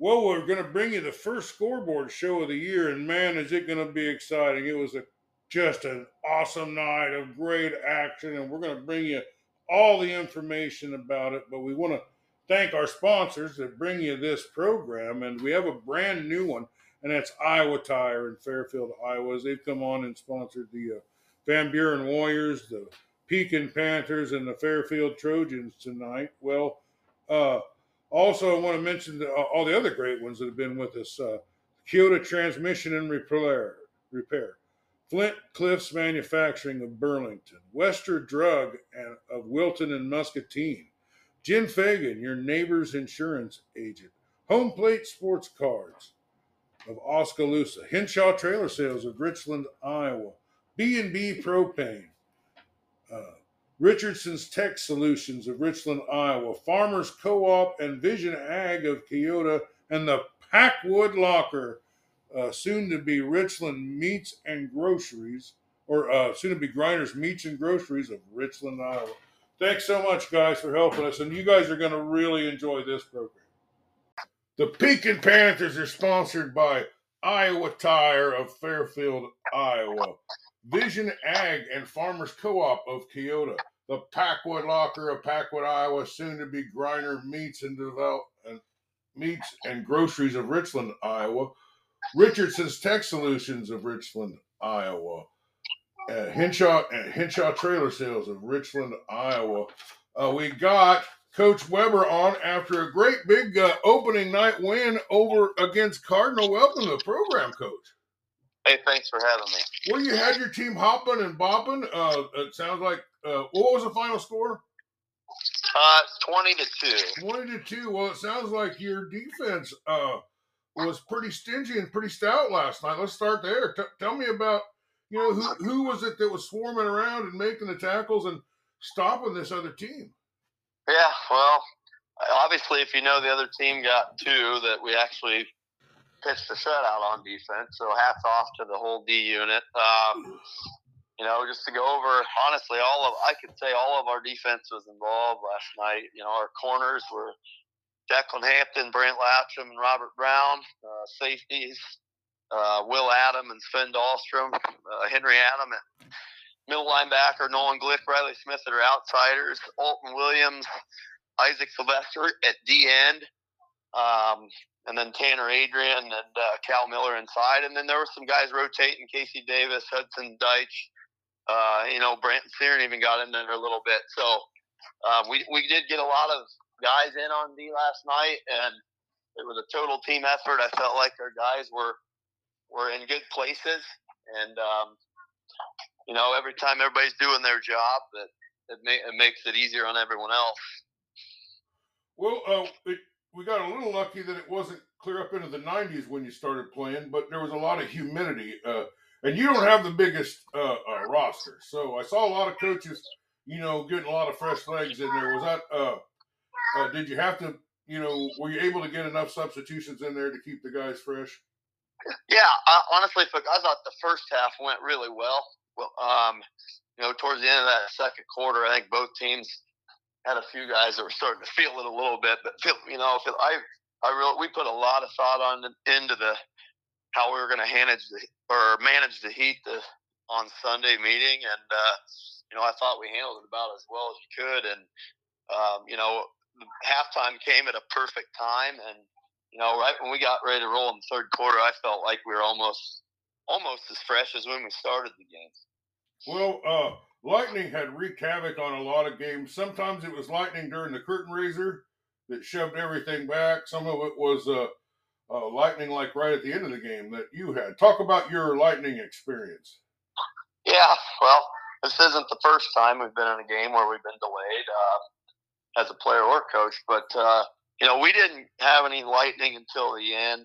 Well, we're going to bring you the first scoreboard show of the year, and man, is it going to be exciting. It was just an awesome night of great action, and we're going to bring you all the information about it. But we want to thank our sponsors that bring you this program, and we have a brand new one, and that's Iowa Tire in Fairfield, Iowa. They've come on and sponsored the Van Buren Warriors, the Pekin Panthers, and the Fairfield Trojans tonight. Well, also, I want to mention all the other great ones that have been with us. Kyoto Transmission and Repair. Flint Cliffs Manufacturing of Burlington. Western Drug of Wilton and Muscatine. Jim Fagan, your neighbor's insurance agent. Home Plate Sports Cards of Oskaloosa. Henshaw Trailer Sales of Richland, Iowa. B&B Propane. Richardson's Tech Solutions of Richland, Iowa, Farmers Co-op and Vision Ag of Kyoto, and the Packwood Locker, soon to be Richland Meats and Groceries, or soon to be Grinders Meats and Groceries of Richland, Iowa. Thanks so much, guys, for helping us, and you guys are going to really enjoy this program. The Pekin Panthers are sponsored by Iowa Tire of Fairfield, Iowa. Vision Ag and Farmers Co-op of Kyoto, the Packwood Locker of Packwood, Iowa, soon to be Grinders Meats and Groceries of Richland, Iowa, Richardson's Tech Solutions of Richland, Iowa, Henshaw Trailer Sales of Richland, Iowa. We got Coach Weber on after a great big opening night win over against Cardinal. Welcome to the program, Coach. Hey, thanks for having me. Well, you had your team hopping and bopping. It sounds like what was the final score? 20-2. 20-2. Well, it sounds like your defense was pretty stingy and pretty stout last night. Let's start there. Tell me about who was it that was swarming around and making the tackles and stopping this other team? Yeah, well, obviously, if the other team got two that we actually pitched a shutout on defense, so hats off to the whole D unit. Just to go over, honestly, all of our defense was involved last night. Our corners were Declan Hampton, Brent Latcham, and Robert Brown. Safeties, Will Adam and Sven Dahlstrom. Henry Adam and middle linebacker Nolan Glick, Riley Smith at our outsiders. Alton Williams, Isaac Sylvester at D end. And then Tanner Adrian and Cal Miller inside. And then there were some guys rotating, Casey Davis, Hudson Deitch. Brant Searin even got in there a little bit. So we did get a lot of guys in on D last night, and it was a total team effort. I felt like our guys were in good places. And, every time everybody's doing their job, it makes it easier on everyone else. Well, we got a little lucky that it wasn't clear up into the 90s when you started playing, but there was a lot of humidity. And you don't have the biggest roster. So I saw a lot of coaches, getting a lot of fresh legs in there. Was that did you have to, were you able to get enough substitutions in there to keep the guys fresh? Yeah, honestly, I thought the first half went really well. Well, towards the end of that second quarter, I think both teams – had a few guys that were starting to feel it a little bit, but we put a lot of thought into how we were going to manage the heat on Sunday meeting, and I thought we handled it about as well as we could, and halftime came at a perfect time, and right when we got ready to roll in the third quarter, I felt like we were almost as fresh as when we started the game. Well, lightning had wreaked havoc on a lot of games. Sometimes it was lightning during the curtain raiser that shoved everything back. Some of it was lightning like right at the end of the game that you had. Talk about your lightning experience. Yeah, well, this isn't the first time we've been in a game where we've been delayed as a player or coach. But, we didn't have any lightning until the end.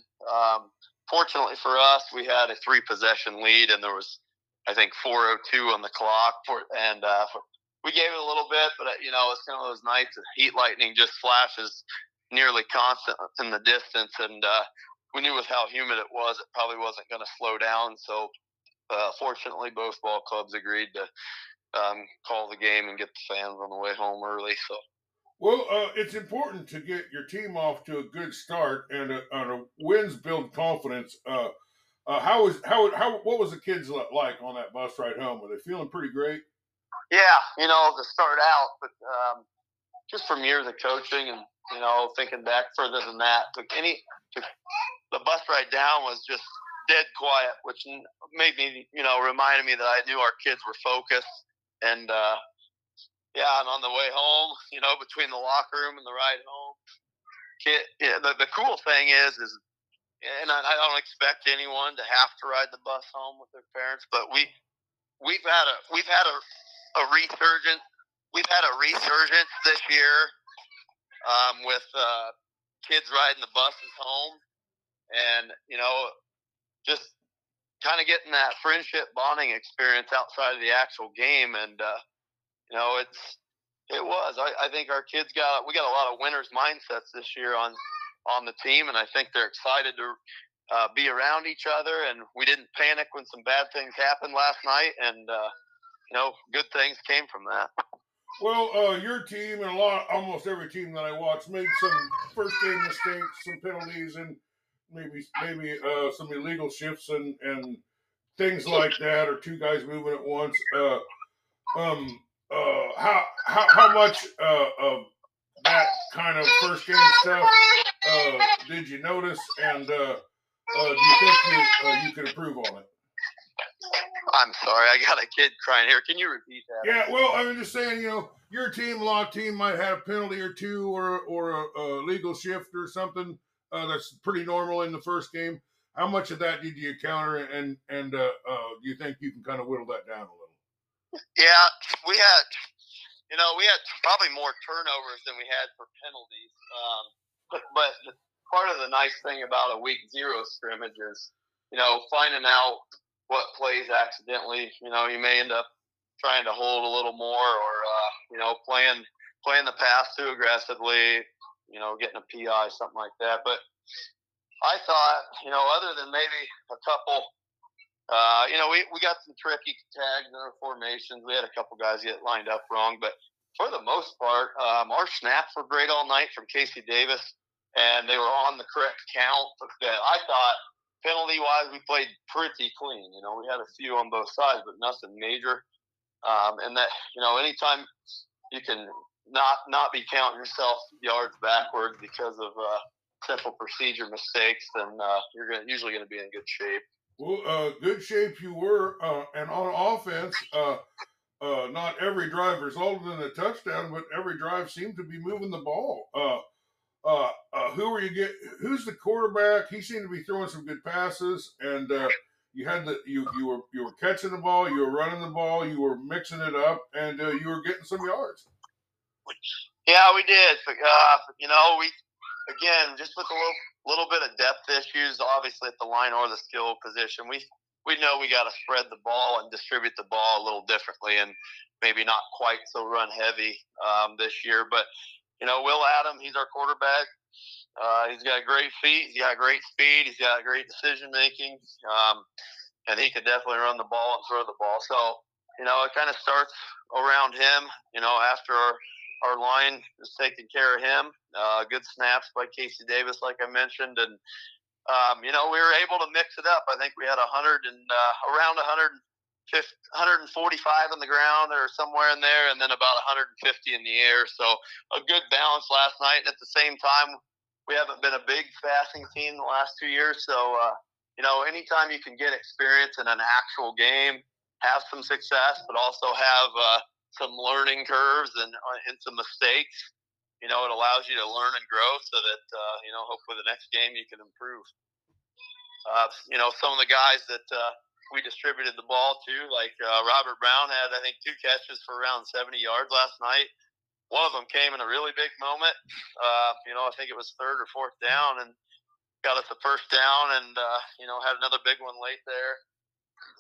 Fortunately for us, we had a 3-possession lead, and there was – I think 4:02 on the clock, we gave it a little bit, but it's one of those nights that heat lightning just flashes nearly constant in the distance, and we knew with how humid it was, it probably wasn't going to slow down. So fortunately, both ball clubs agreed to call the game and get the fans on the way home early. So. Well, it's important to get your team off to a good start, and wins build confidence. What was the kids like on that bus ride home? Were they feeling pretty great? Yeah, to start out, but just from years of coaching and thinking back further than that, the bus ride down was just dead quiet, which made me reminded me that I knew our kids were focused and. Yeah, and on the way home, between the locker room and the ride home, the cool thing is, and I don't expect anyone to have to ride the bus home with their parents, but we've had a resurgence this year with kids riding the buses home, and just kind of getting that friendship bonding experience outside of the actual game, and. It was. I think our kids got a lot of winners' mindsets this year on the team, and I think they're excited to be around each other. And we didn't panic when some bad things happened last night, and good things came from that. Well, your team and almost every team that I watched made some first game mistakes, some penalties, and maybe some illegal shifts and things like that, or two guys moving at once. How much of that kind of first game stuff did you notice, and do you think you could improve on it? I'm sorry, I got a kid crying here. Can you repeat that? Yeah, well, I'm just saying, your team, law team, might have a penalty or two or a legal shift or something that's pretty normal in the first game. How much of that did you counter, and do you think you can kind of whittle that down a little? Yeah, we had probably more turnovers than we had for penalties. But part of the nice thing about a week zero scrimmage is, finding out what plays accidentally. You may end up trying to hold a little more, or playing the pass too aggressively. Getting a PI, something like that. But I thought, other than maybe a couple. We got some tricky tags in our formations. We had a couple guys get lined up wrong, but for the most part, our snaps were great all night from Casey Davis, and they were on the correct count. That I thought penalty-wise, we played pretty clean. We had a few on both sides, but nothing major. And that, anytime you can not be counting yourself yards backwards because of simple procedure mistakes, then you're usually going to be in good shape. Well, good shape you were, and on offense, not every drive resulted in a touchdown, but every drive seemed to be moving the ball. Who's the quarterback? He seemed to be throwing some good passes, and you were catching the ball, you were running the ball, you were mixing it up, and you were getting some yards. Yeah, we did. Again, just with a little bit of depth issues, obviously at the line or the skill position, we know we got to spread the ball and distribute the ball a little differently, and maybe not quite so run heavy this year. But Will Adam, he's our quarterback. He's got great feet, he's got great speed, he's got great decision making, and he could definitely run the ball and throw the ball. So it kind of starts around him. After our line is taking care of him. Good snaps by Casey Davis, like I mentioned. And, we were able to mix it up. I think we had around 145 on the ground or somewhere in there, and then about 150 in the air. So a good balance last night. And at the same time, we haven't been a big passing team the last 2 years. So, anytime you can get experience in an actual game, have some success, but also have some learning curves and some mistakes, it allows you to learn and grow so that, hopefully the next game you can improve. Some of the guys that we distributed the ball to, like Robert Brown had, I think, 2 catches for around 70 yards last night. One of them came in a really big moment. I think it was 3rd or 4th down and got us the first down and, had another big one late there.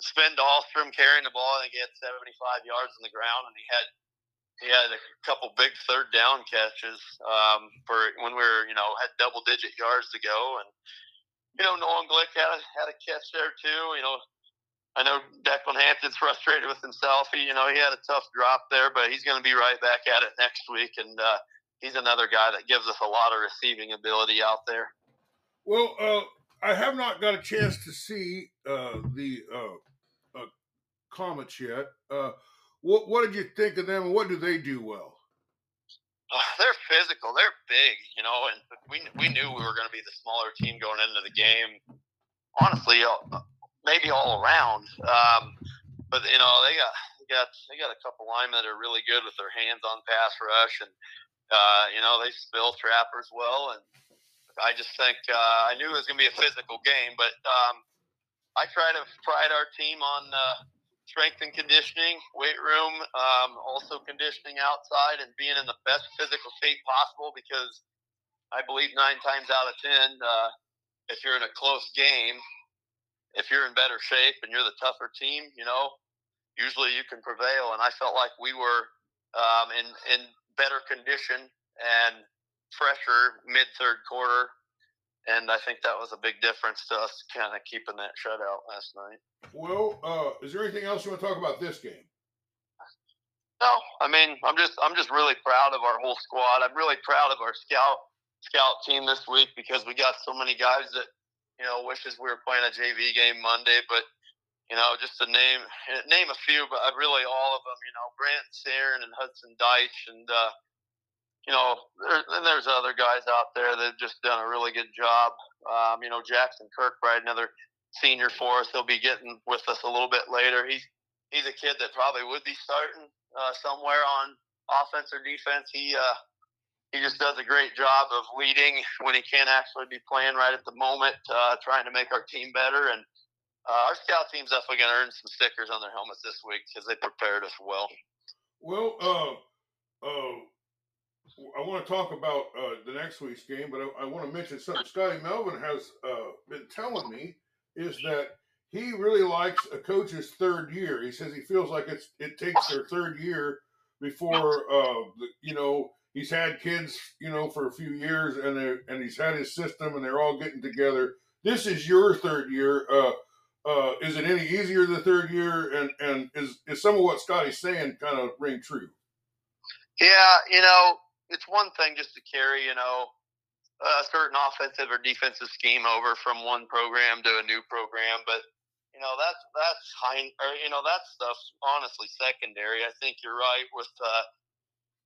Sven Dahlstrom carrying the ball, I think he had 75 yards on the ground, and he had a couple big 3rd down catches for when we were, had double-digit yards to go. And, Nolan Glick had a catch there too. I know Declan Hampton's frustrated with himself. He had a tough drop there, but he's going to be right back at it next week. And he's another guy that gives us a lot of receiving ability out there. Well, I have not got a chance to see the Comets yet. What did you think of them, and what do they do well? They're physical. They're big, you know, and we knew we were going to be the smaller team going into the game. Honestly, maybe all around. But you know, they got a couple linemen that are really good with their hands on pass rush, and you know, they spill trappers well. And I just think I knew it was going to be a physical game, but I try to pride our team on strength and conditioning, weight room, also conditioning outside, and being in the best physical shape possible, because I believe 9 times out of 10, if you're in a close game, if you're in better shape and you're the tougher team, you know, usually you can prevail. And I felt like we were in better condition and fresher mid-third quarter. And I think that was a big difference to us kind of keeping that shutout last night. Well, is there anything else you want to talk about this game? No, I mean, I'm just really proud of our whole squad. I'm really proud of our scout team this week, because we got so many guys that, you know, wishes we were playing a JV game Monday. But, you know, just to name a few, but really all of them, you know, Brant Searin and Hudson Deitch and you know, there's other guys out there that have just done a really good job. You know, Jackson Kirkbride, another senior for us. He'll be getting with us a little bit later. He's a kid that probably would be starting somewhere on offense or defense. He just does a great job of leading when he can't actually be playing right at the moment, trying to make our team better. And our scout team's definitely going to earn some stickers on their helmets this week, because they prepared us well. Well, I want to talk about the next week's game, but I want to mention something Scotty Melvin has been telling me, is that he really likes a coach's third year. He says he feels like it takes their third year before, you know, he's had kids, you know, for a few years, and he's had his system, and they're all getting together. This is your third year. Is it any easier the third year? And is some of what Scotty's saying kind of ring true? Yeah, you know, it's one thing just to carry, you know, a certain offensive or defensive scheme over from one program to a new program, but you know, that's high, or, you know, that stuff's honestly secondary. I think you're right with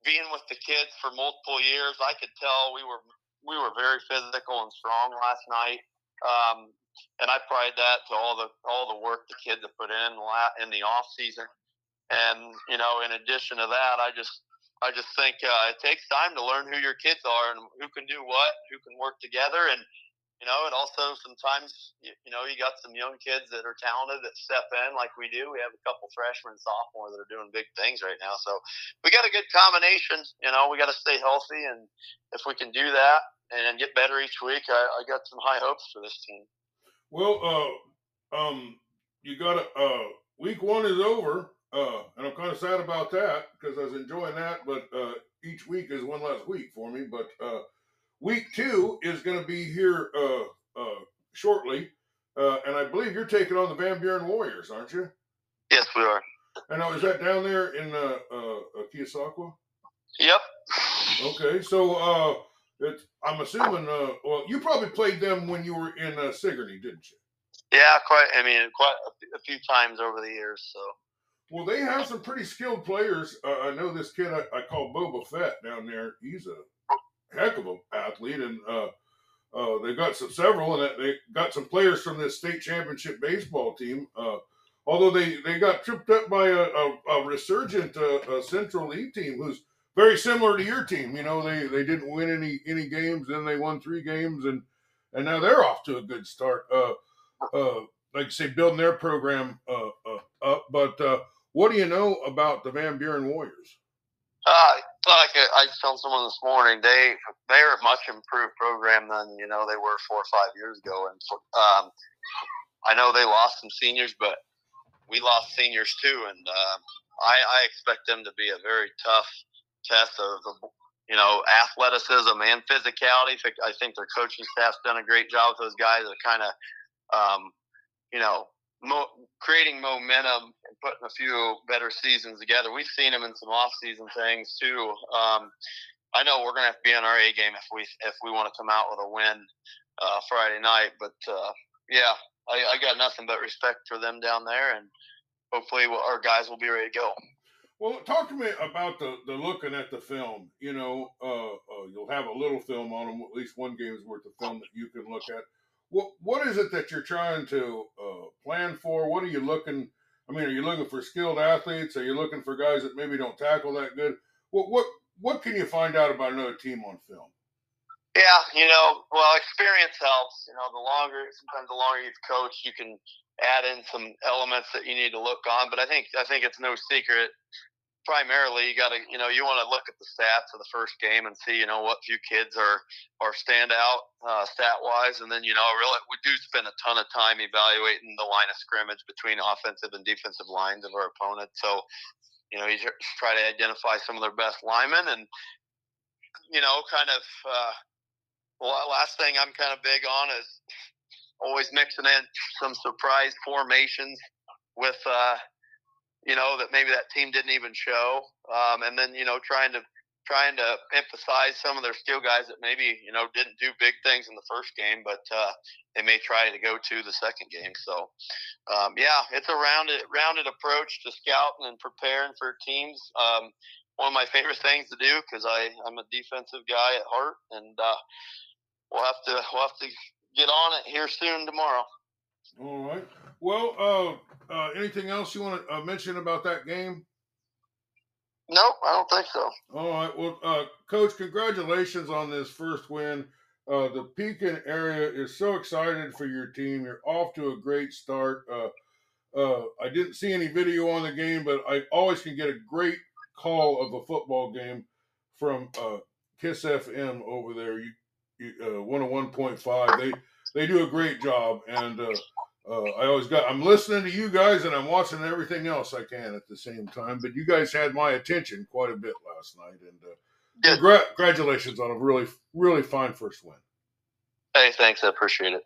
being with the kids for multiple years. I could tell we were very physical and strong last night, and I pride that to all the work the kids have put in the off season, and you know, in addition to that, I just think it takes time to learn who your kids are and who can do what, who can work together. And, you know, it also sometimes, you know, you got some young kids that are talented that step in like we do. We have a couple freshmen and sophomore that are doing big things right now. So we got a good combination. You know, we got to stay healthy. And if we can do that and get better each week, I got some high hopes for this team. Well, you got week one is over. And I'm kind of sad about that, because I was enjoying that, but each week is one less week for me. But week two is going to be here shortly, and I believe you're taking on the Van Buren Warriors, aren't you? Yes, we are. And now, is that down there in Keosauqua? Yep. Okay, so I'm assuming. Well, you probably played them when you were in Sigourney, didn't you? Yeah, quite. I mean, quite a few times over the years, so. Well, they have some pretty skilled players. I know this kid I call Boba Fett down there. He's a heck of an athlete, and they've got several, and they got some players from this state championship baseball team. Although they got tripped up by a resurgent Central League team who's very similar to your team. You know, they didn't win any games, then they won 3 games, and now they're off to a good start. Like I say, building their program up, but. What do you know about the Van Buren Warriors? Like I told someone this morning, they are a much improved program than, you know, they were 4 or 5 years ago. And I know they lost some seniors, but we lost seniors too. And I expect them to be a very tough test of, you know, athleticism and physicality. I think their coaching staff's done a great job with those guys. They're kind of, you know, creating momentum and putting a few better seasons together. We've seen them in some off-season things too. I know we're going to have to be on our A game if we want to come out with a win Friday night. But, yeah, I got nothing but respect for them down there, and hopefully our guys will be ready to go. Well, talk to me about the looking at the film. You know, you'll have a little film on them, at least one game's worth of film that you can look at. What is it that you're trying to plan for? What are you looking? I mean, are you looking for skilled athletes? Are you looking for guys that maybe don't tackle that good? What can you find out about another team on film? Yeah, experience helps. Sometimes the longer you've coached, you can add in some elements that you need to look on. But I think it's no secret. Primarily, you want to look at the stats of the first game and see, what few kids are stand out stat-wise. And then, really, we do spend a ton of time evaluating the line of scrimmage between offensive and defensive lines of our opponents. So, you try to identify some of their best linemen. And, last thing I'm kind of big on is always mixing in some surprise formations with that maybe that team didn't even show. And then, trying to emphasize some of their skill guys that maybe, didn't do big things in the first game, but they may try to go to the second game. So, it's a rounded approach to scouting and preparing for teams. One of my favorite things to do, because I'm a defensive guy at heart, and we'll have to get on it here soon tomorrow. All right. Well, anything else you want to mention about that game? No, I don't think so. All right. Well, Coach, congratulations on this first win. The Pekin area is so excited for your team. You're off to a great start. I didn't see any video on the game, but I always can get a great call of a football game from KISS FM over there. You 101.5. They do a great job, and I'm listening to you guys, and I'm watching everything else I can at the same time. But you guys had my attention quite a bit last night, and congratulations on a really, really fine first win. Hey, thanks. I appreciate it.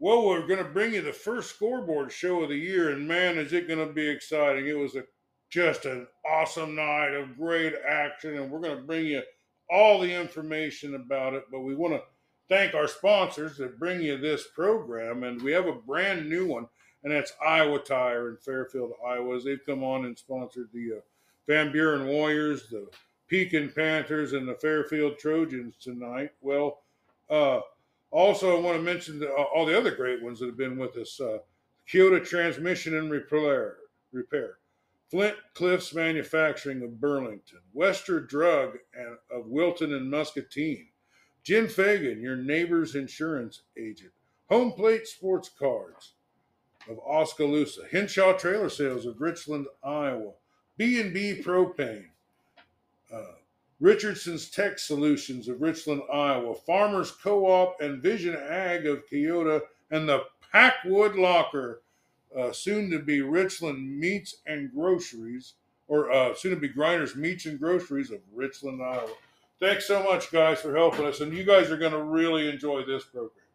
Well, we're going to bring you the first scoreboard show of the year, and man, is it going to be exciting. It was just an awesome night of great action, and we're going to bring you all the information about it, but we want to thank our sponsors that bring you this program, and we have a brand new one, and that's Iowa Tire in Fairfield, Iowa. They've come on and sponsored the Van Buren Warriors, the Pekin Panthers, and the Fairfield Trojans tonight. Well, also I want to mention all the other great ones that have been with us. Kyoto Transmission and Repair, Flint Cliffs Manufacturing of Burlington, Western Drug of Wilton and Muscatine, Jim Fagan, your neighbor's insurance agent, Home Plate Sports Cards of Oskaloosa, Henshaw Trailer Sales of Richland, Iowa, B&B Propane, Richardson's Tech Solutions of Richland, Iowa, Farmers Co-op and Vision Ag of Kyoto, and the Packwood Locker, soon-to-be Richland Meats and Groceries, or soon-to-be Grinders Meats and Groceries of Richland, Iowa. Thanks so much, guys, for helping us, and you guys are going to really enjoy this program.